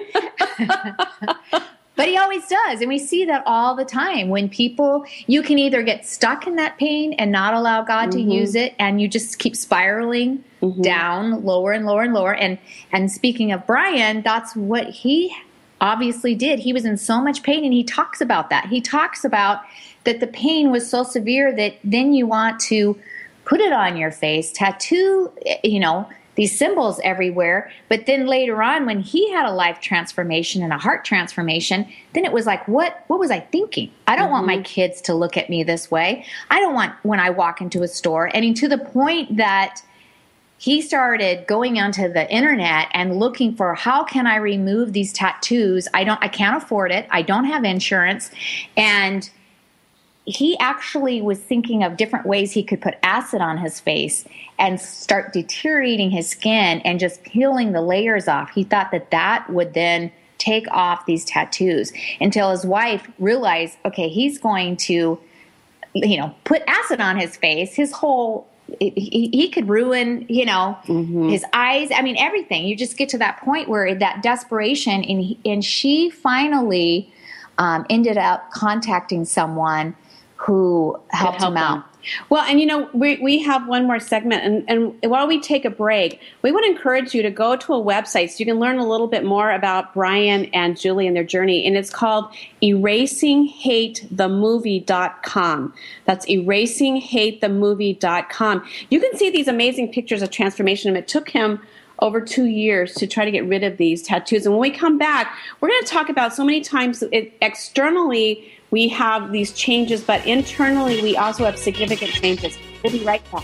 But he always does. And we see that all the time when people, you can either get stuck in that pain and not allow God mm-hmm. to use it, and you just keep spiraling mm-hmm. down lower and lower and lower. And, and speaking of Bryan, that's what he obviously did. He was in so much pain, and he talks about that. He talks about that the pain was so severe that then you want to put it on your face, tattoo, you know, these symbols everywhere. But then later on, when he had a life transformation and a heart transformation, then it was like, what, what was I thinking? I don't mm-hmm. want my kids to look at me this way. I don't want when I walk into a store. I mean, to the point that he started going onto the internet and looking for, how can I remove these tattoos? I don't, I can't afford it. I don't have insurance. And he actually was thinking of different ways he could put acid on his face and start deteriorating his skin and just peeling the layers off. He thought that that would then take off these tattoos, until his wife realized, okay, he's going to, you know, put acid on his face, his whole he could ruin, you know, mm-hmm. his eyes. I mean, everything. You just get to that point where that desperation, and, he, and she finally um, ended up contacting someone who helped help him out. Them. Well, and you know, we, we have one more segment, and, and while we take a break, we would encourage you to go to a website so you can learn a little bit more about Bryan and Julie and their journey, and it's called erasing hate the movie dot com. That's erasing hate the movie dot com. You can see these amazing pictures of transformation, and it took him over two years to try to get rid of these tattoos. And when we come back, we're going to talk about so many times it, externally we have these changes, but internally we also have significant changes. We'll be right back.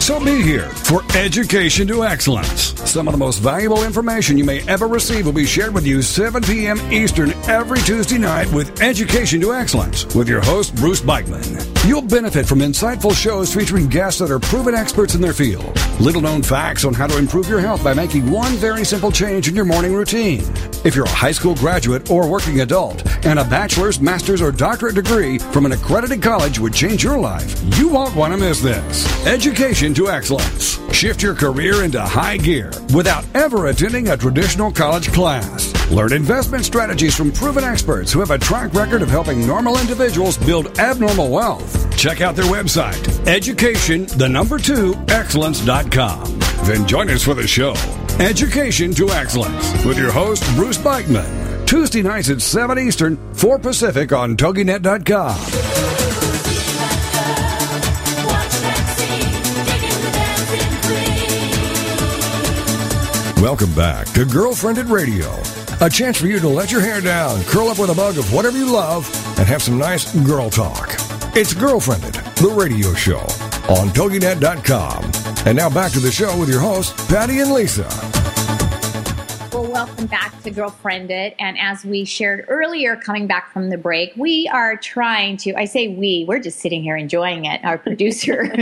So be here for Education to Excellence. Some of the most valuable information you may ever receive will be shared with you seven p.m. Eastern every Tuesday night with Education to Excellence with your host, Bruce Beichman. You'll benefit from insightful shows featuring guests that are proven experts in their field. Little-known facts on how to improve your health by making one very simple change in your morning routine. If you're a high school graduate or working adult and a bachelor's, master's, or doctorate degree from an accredited college would change your life, you won't want to miss this. Education to Excellence. Shift your career into high gear without ever attending a traditional college class. Learn investment strategies from proven experts who have a track record of helping normal individuals build abnormal wealth. Check out their website, education, the number two, excellence dot com. Then join us for the show, Education to Excellence, with your host, Bruce Beichman. Tuesday nights at seven Eastern, four Pacific on toginet dot com. Welcome back to Girlfriend It Radio, a chance for you to let your hair down, curl up with a mug of whatever you love, and have some nice girl talk. It's Girlfriend It, the radio show on Togi Net dot com. And now back to the show with your hosts, Patty and Lisa. Well, welcome back to Girlfriend It. And as we shared earlier, coming back from the break, we are trying to, I say we, we're just sitting here enjoying it. Our producer,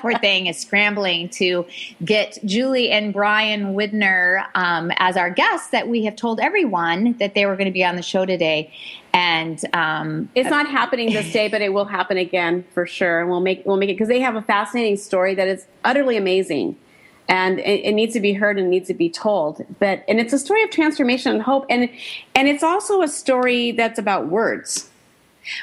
poor thing, is scrambling to get Julie and Bryan Widner um, as our guests that we have told everyone that they were going to be on the show today. And um, it's not happening this day, but it will happen again for sure. And we'll make, we'll make it because they have a fascinating story that is utterly amazing. And it, it needs to be heard and needs to be told. But and it's a story of transformation and hope, and and it's also a story that's about words.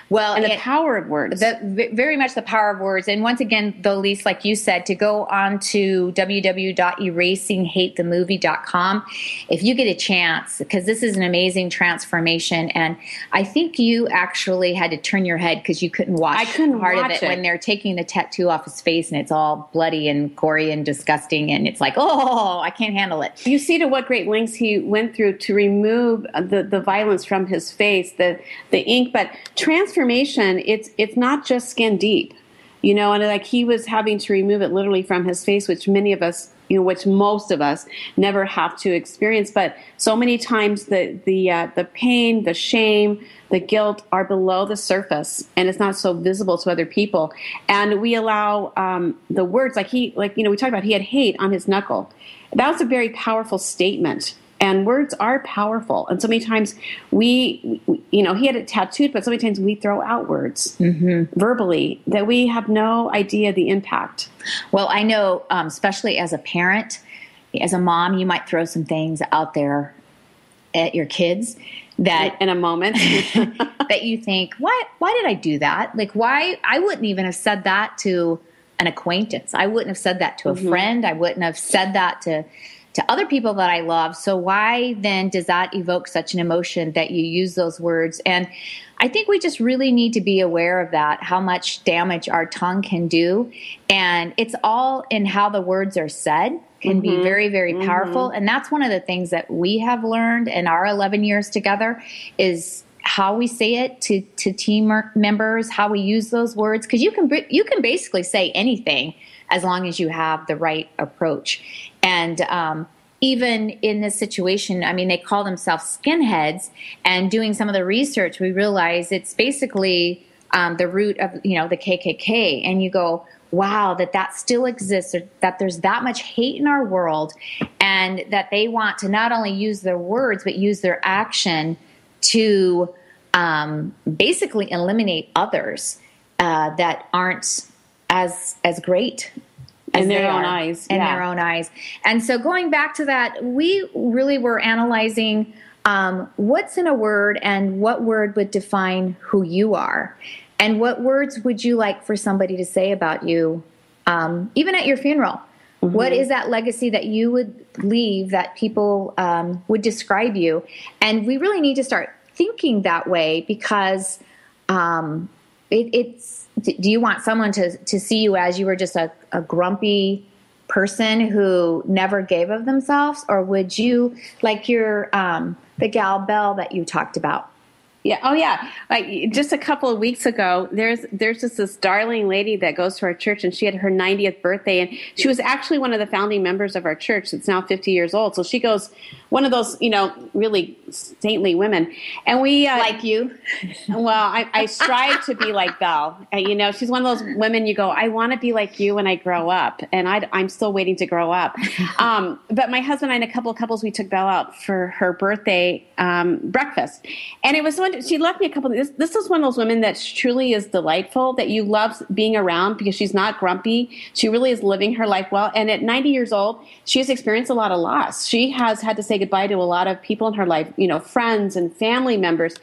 Well, and the it, power of words, the, very much the power of words. And once again, though, Lise, like you said, to go on to w w w dot erasing hate the movie dot com if you get a chance, because this is an amazing transformation. And I think you actually had to turn your head because you couldn't watch I couldn't part watch of it, it when they're taking the tattoo off his face, and it's all bloody and gory and disgusting, and it's like, oh, I can't handle it. You see to what great lengths he went through to remove the, the violence from his face, the the ink, but transformation, it's it's not just skin deep, you know, and like he was having to remove it literally from his face, which many of us, you know, which most of us never have to experience. But so many times the the uh, the pain, the shame, the guilt are below the surface, and it's not so visible to other people. And we allow um, the words, like he, like you know, we talked about he had hate on his knuckle. That was a very powerful statement. And words are powerful. And so many times we, you know, he had it tattooed, but so many times we throw out words mm-hmm. verbally that we have no idea the impact. Well, I know, um, especially as a parent, as a mom, you might throw some things out there at your kids that in a moment that you think, why, why did I do that? Like, why, I wouldn't even have said that to an acquaintance. I wouldn't have said that to a mm-hmm. friend. I wouldn't have said that to to other people that I love. So why then does that evoke such an emotion that you use those words? And I think we just really need to be aware of that, how much damage our tongue can do. And it's all in how the words are said can mm-hmm. be very, very powerful. Mm-hmm. And that's one of the things that we have learned in our eleven years together is how we say it to, to team members, how we use those words. Because you can, you can basically say anything as long as you have the right approach. And um, even in this situation, I mean, they call themselves skinheads. And doing some of the research, we realize it's basically um, the root of, you know, the K K K. And you go, wow, that that still exists, or that there's that much hate in our world, and that they want to not only use their words, but use their action to um, basically eliminate others uh, that aren't as as great as in their own eyes, in yeah. their own eyes. And so going back to that, we really were analyzing um, what's in a word and what word would define who you are, and what words would you like for somebody to say about you, um, even at your funeral. Mm-hmm. What is that legacy that you would leave that people um, would describe you? And we really need to start thinking that way, because um, it, it's, do you want someone to, to see you as you were just a, a grumpy person who never gave of themselves? Or would you, like your um, the gal Belle that you talked about? Yeah. Oh, yeah. Like just a couple of weeks ago, there's there's just this darling lady that goes to our church, and she had her ninetieth birthday, and she was actually one of the founding members of our church. It's now fifty years old. So she goes, one of those, you know, really saintly women. And we uh, like you. Well, I, I strive to be like Belle. And, you know, she's one of those women you go, I want to be like you when I grow up. And I, I'm still waiting to grow up. Um, but my husband and I, and a couple of couples, we took Belle out for her birthday um, breakfast. And it was so she left me a couple of this. This is one of those women that truly is delightful, that you love being around because she's not grumpy. She really is living her life well. And at ninety years old, she has experienced a lot of loss. She has had to say goodbye to a lot of people in her life, you know, friends and family members.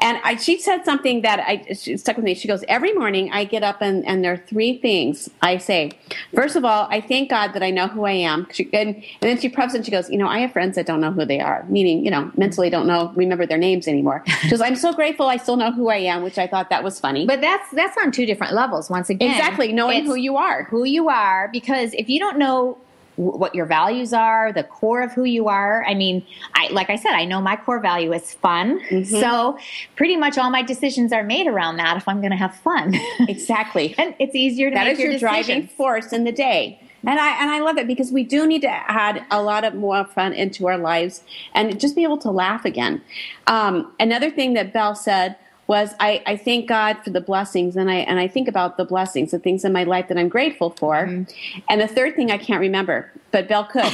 And I, she said something that I she stuck with me. She goes, every morning I get up and, and there are three things I say. First of all, I thank God that I know who I am. She, and, and then she preps and she goes, you know, I have friends that don't know who they are, meaning, you know, mentally don't know, remember their names anymore. She goes, I'm so grateful I still know who I am, which I thought that was funny. But that's that's on two different levels, once again. Exactly, knowing who you are. Who you are, because if you don't know w- what your values are, the core of who you are. I mean, I, like I said, I know my core value is fun. Mm-hmm. So pretty much all my decisions are made around that if I'm going to have fun. Exactly. And it's easier to that make your decisions. That is your driving force in the day. And I and I love it because we do need to add a lot of more fun into our lives and just be able to laugh again. Um, another thing that Belle said was, I, I thank God for the blessings, and I and I think about the blessings, the things in my life that I'm grateful for. Mm-hmm. And the third thing I can't remember, but Belle could.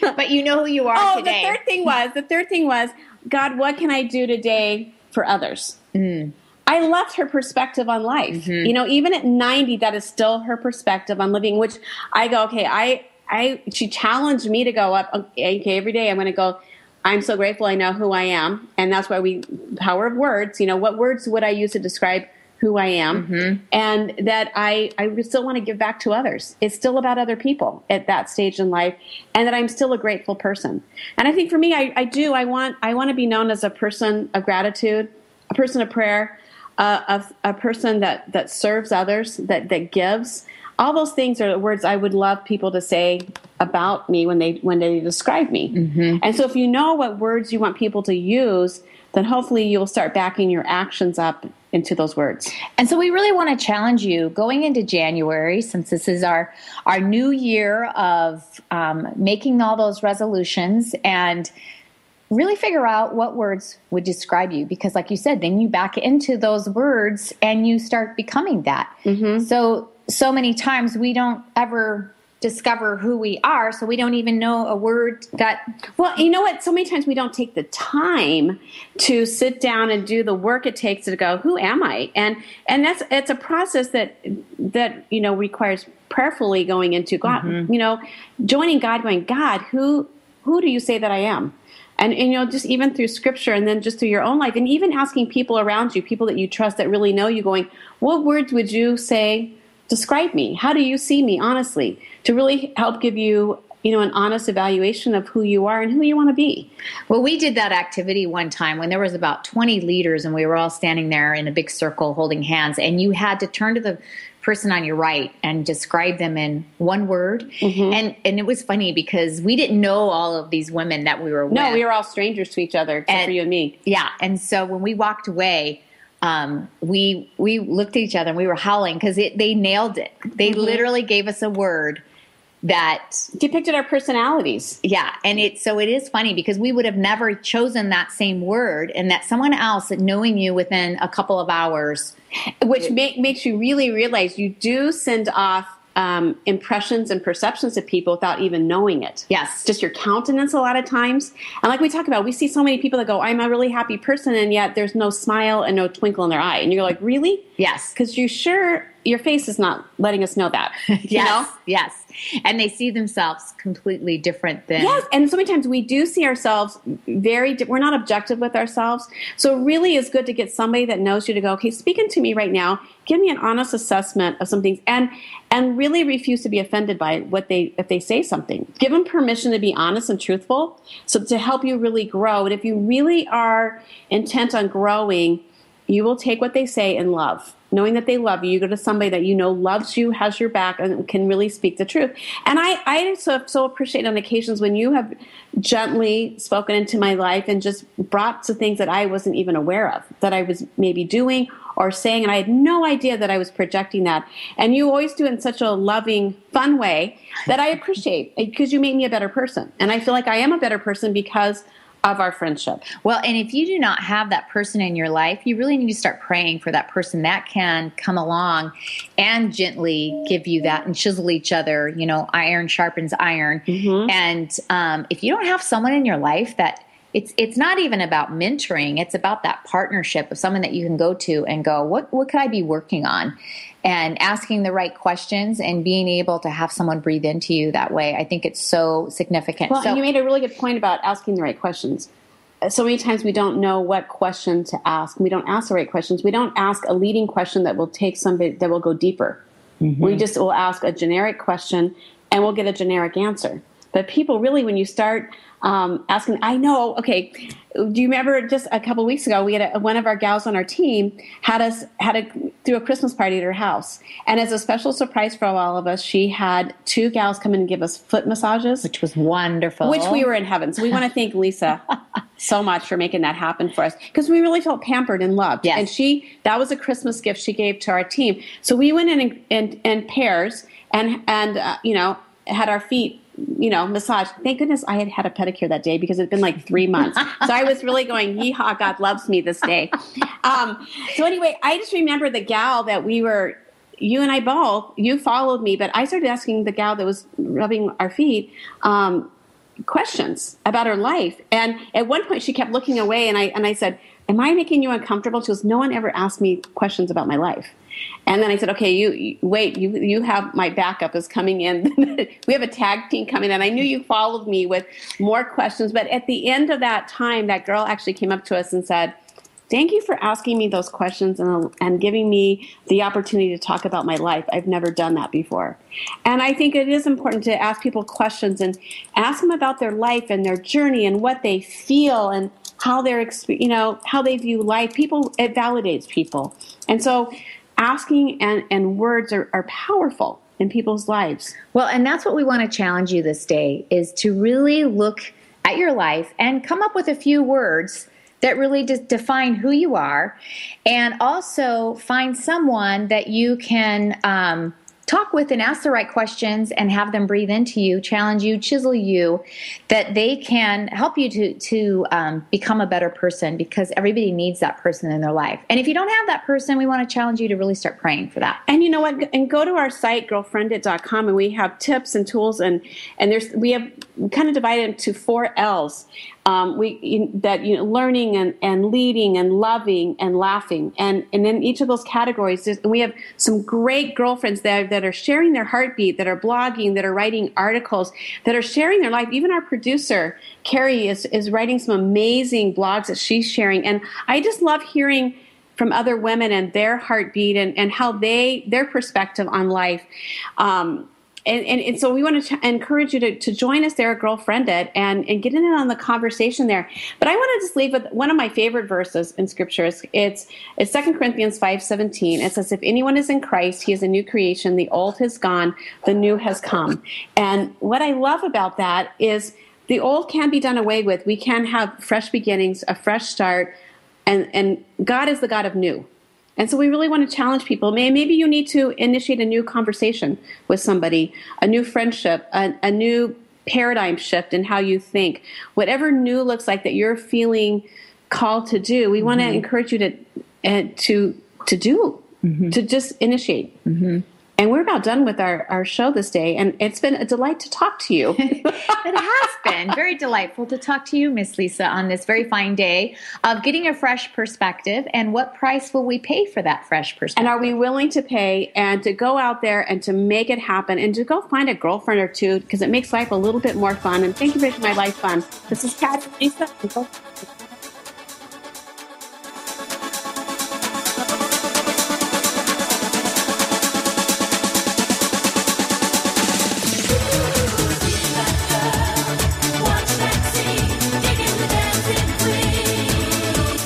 But you know who you are oh, today. Oh, the third thing was, the third thing was, God, what can I do today for others? Mm. I loved her perspective on life. Mm-hmm. You know, even at ninety, that is still her perspective on living, which I go, okay, I, I, she challenged me to go up, okay, every day I'm going to go, I'm so grateful I know who I am. And that's why we, power of words, you know, what words would I use to describe who I am? Mm-hmm. And that I, I still want to give back to others. It's still about other people at that stage in life, and that I'm still a grateful person. And I think for me, I, I do, I want, I want to be known as a person of gratitude, a person of prayer, Uh, a, a person that, that serves others, that, that gives. All those things are the words I would love people to say about me when they when they describe me. Mm-hmm. And so if you know what words you want people to use, then hopefully you'll start backing your actions up into those words. And so we really want to challenge you going into January, since this is our, our new year of um, making all those resolutions, and really figure out what words would describe you, because like you said, then you back into those words and you start becoming that. Mm-hmm. So, so many times we don't ever discover who we are, so we don't even know a word that... Well, you know what? So many times we don't take the time to sit down and do the work it takes to go, who am I? And and that's it's a process that, that you know, requires prayerfully going into God, mm-hmm. you know, joining God, going, God, who who do you say that I am? And, and, you know, just even through scripture, and then just through your own life, and even asking people around you, people that you trust that really know you, going, what words would you say describe me? How do you see me, honestly? To really help give you, you know, an honest evaluation of who you are and who you want to be. Well, we did that activity one time when there was about twenty leaders, and we were all standing there in a big circle holding hands, and you had to turn to the person on your right and describe them in one word. Mm-hmm. And and it was funny because we didn't know all of these women that we were with. No, we were all strangers to each other, except and, for you and me. Yeah. And so when we walked away, um, we we looked at each other and we were howling because they nailed it. They mm-hmm. literally gave us a word that depicted our personalities. Yeah. And it so it is funny because we would have never chosen that same word, and that someone else, knowing you within a couple of hours, which make, makes you really realize you do send off um, impressions and perceptions of people without even knowing it. Yes. Just your countenance a lot of times. And like we talk about, we see so many people that go, I'm a really happy person, and yet there's no smile and no twinkle in their eye. And you're like, really? Yes. Because you sure, your face is not letting us know that. You yes. know? Yes. And they see themselves completely different than... Yes, and so many times we do see ourselves very... Di- we're not objective with ourselves. So it really is good to get somebody that knows you to go, okay, speaking to me right now, give me an honest assessment of some things, and and really refuse to be offended by what they if they say something. Give them permission to be honest and truthful, so to help you really grow. And if you really are intent on growing, you will take what they say in love. Knowing that they love you, you go to somebody that you know loves you, has your back, and can really speak the truth. And I, I so, so appreciate on occasions when you have gently spoken into my life and just brought to things that I wasn't even aware of, that I was maybe doing or saying, and I had no idea that I was projecting that. And you always do it in such a loving, fun way that I appreciate, because you make me a better person. And I feel like I am a better person because of our friendship. Well, and if you do not have that person in your life, you really need to start praying for that person that can come along and gently give you that, and chisel each other. You know, iron sharpens iron. Mm-hmm. And um, if you don't have someone in your life that it's it's not even about mentoring, it's about that partnership of someone that you can go to and go, what what could I be working on? And asking the right questions and being able to have someone breathe into you that way, I think it's so significant. Well, so, and you made a really good point about asking the right questions. So many times we don't know what question to ask. We don't ask the right questions. We don't ask a leading question that will take somebody, that will go deeper. Mm-hmm. We just will ask a generic question, and we'll get a generic answer. But people really, when you start um, asking, I know, okay, do you remember just a couple of weeks ago, we had a, one of our gals on our team had us, had a, threw a Christmas party at her house. And as a special surprise for all of us, she had two gals come in and give us foot massages. Which was wonderful. Which we were in heaven. So we want to thank Lisa so much for making that happen for us, because we really felt pampered and loved. Yes. And she, that was a Christmas gift she gave to our team. So we went in and, and, and pairs and, and uh, you know, had our feet, you know, massage. Thank goodness I had had a pedicure that day, because it'd been like three months. So I was really going, yeehaw, God loves me this day. Um, so anyway, I just remember the gal that we were, you and I both, you followed me, but I started asking the gal that was rubbing our feet um, questions about her life. And at one point she kept looking away, and I and I said, am I making you uncomfortable? She goes, no one ever asked me questions about my life. And then I said, okay, you, you wait, you you have my backup is coming in. We have a tag team coming in. I knew you followed me with more questions. But at the end of that time, that girl actually came up to us and said, thank you for asking me those questions and, and giving me the opportunity to talk about my life. I've never done that before. And I think it is important to ask people questions and ask them about their life and their journey and what they feel and how they're, you know, how they view life. People, it validates people. And so asking and, and words are, are powerful in people's lives. Well, and that's what we want to challenge you this day, is to really look at your life and come up with a few words that really just define who you are, and also find someone that you can um, talk with and ask the right questions and have them breathe into you, challenge you, chisel you, that they can help you to, to um, become a better person, because everybody needs that person in their life. And if you don't have that person, we want to challenge you to really start praying for that. And you know what? And go to our site, girlfriend it dot com, and we have tips and tools, and, and there's we have we kind of divided into four L's. Um, we you, that you know, learning and, and leading and loving and laughing, and and in each of those categories, we have some great girlfriends that are, that are sharing their heartbeat, that are blogging, that are writing articles, that are sharing their life. Even our producer Carrie is is writing some amazing blogs that she's sharing, and I just love hearing from other women and their heartbeat and and how they their perspective on life. Um, And, and, and so we want to ch- encourage you to, to join us there at Girlfriend It and, and get in on the conversation there. But I want to just leave with one of my favorite verses in Scripture. It's, it's, it's Second Corinthians five seventeen. It says, if anyone is in Christ, he is a new creation. The old has gone, the new has come. And what I love about that is the old can be done away with. We can have fresh beginnings, a fresh start, and, and God is the God of new. And so we really want to challenge people. Maybe you need to initiate a new conversation with somebody, a new friendship, a, a new paradigm shift in how you think. Whatever new looks like that you're feeling called to do, we mm-hmm. want to encourage you to uh, to to do, mm-hmm. to just initiate. Mm-hmm. And we're about done with our, our show this day, and it's been a delight to talk to you. It has been very delightful to talk to you, Miss Lisa, on this very fine day of getting a fresh perspective, and what price will we pay for that fresh perspective? And are we willing to pay and to go out there and to make it happen and to go find a girlfriend or two, because it makes life a little bit more fun. And thank you for making my life fun. This is Patty, Lisa.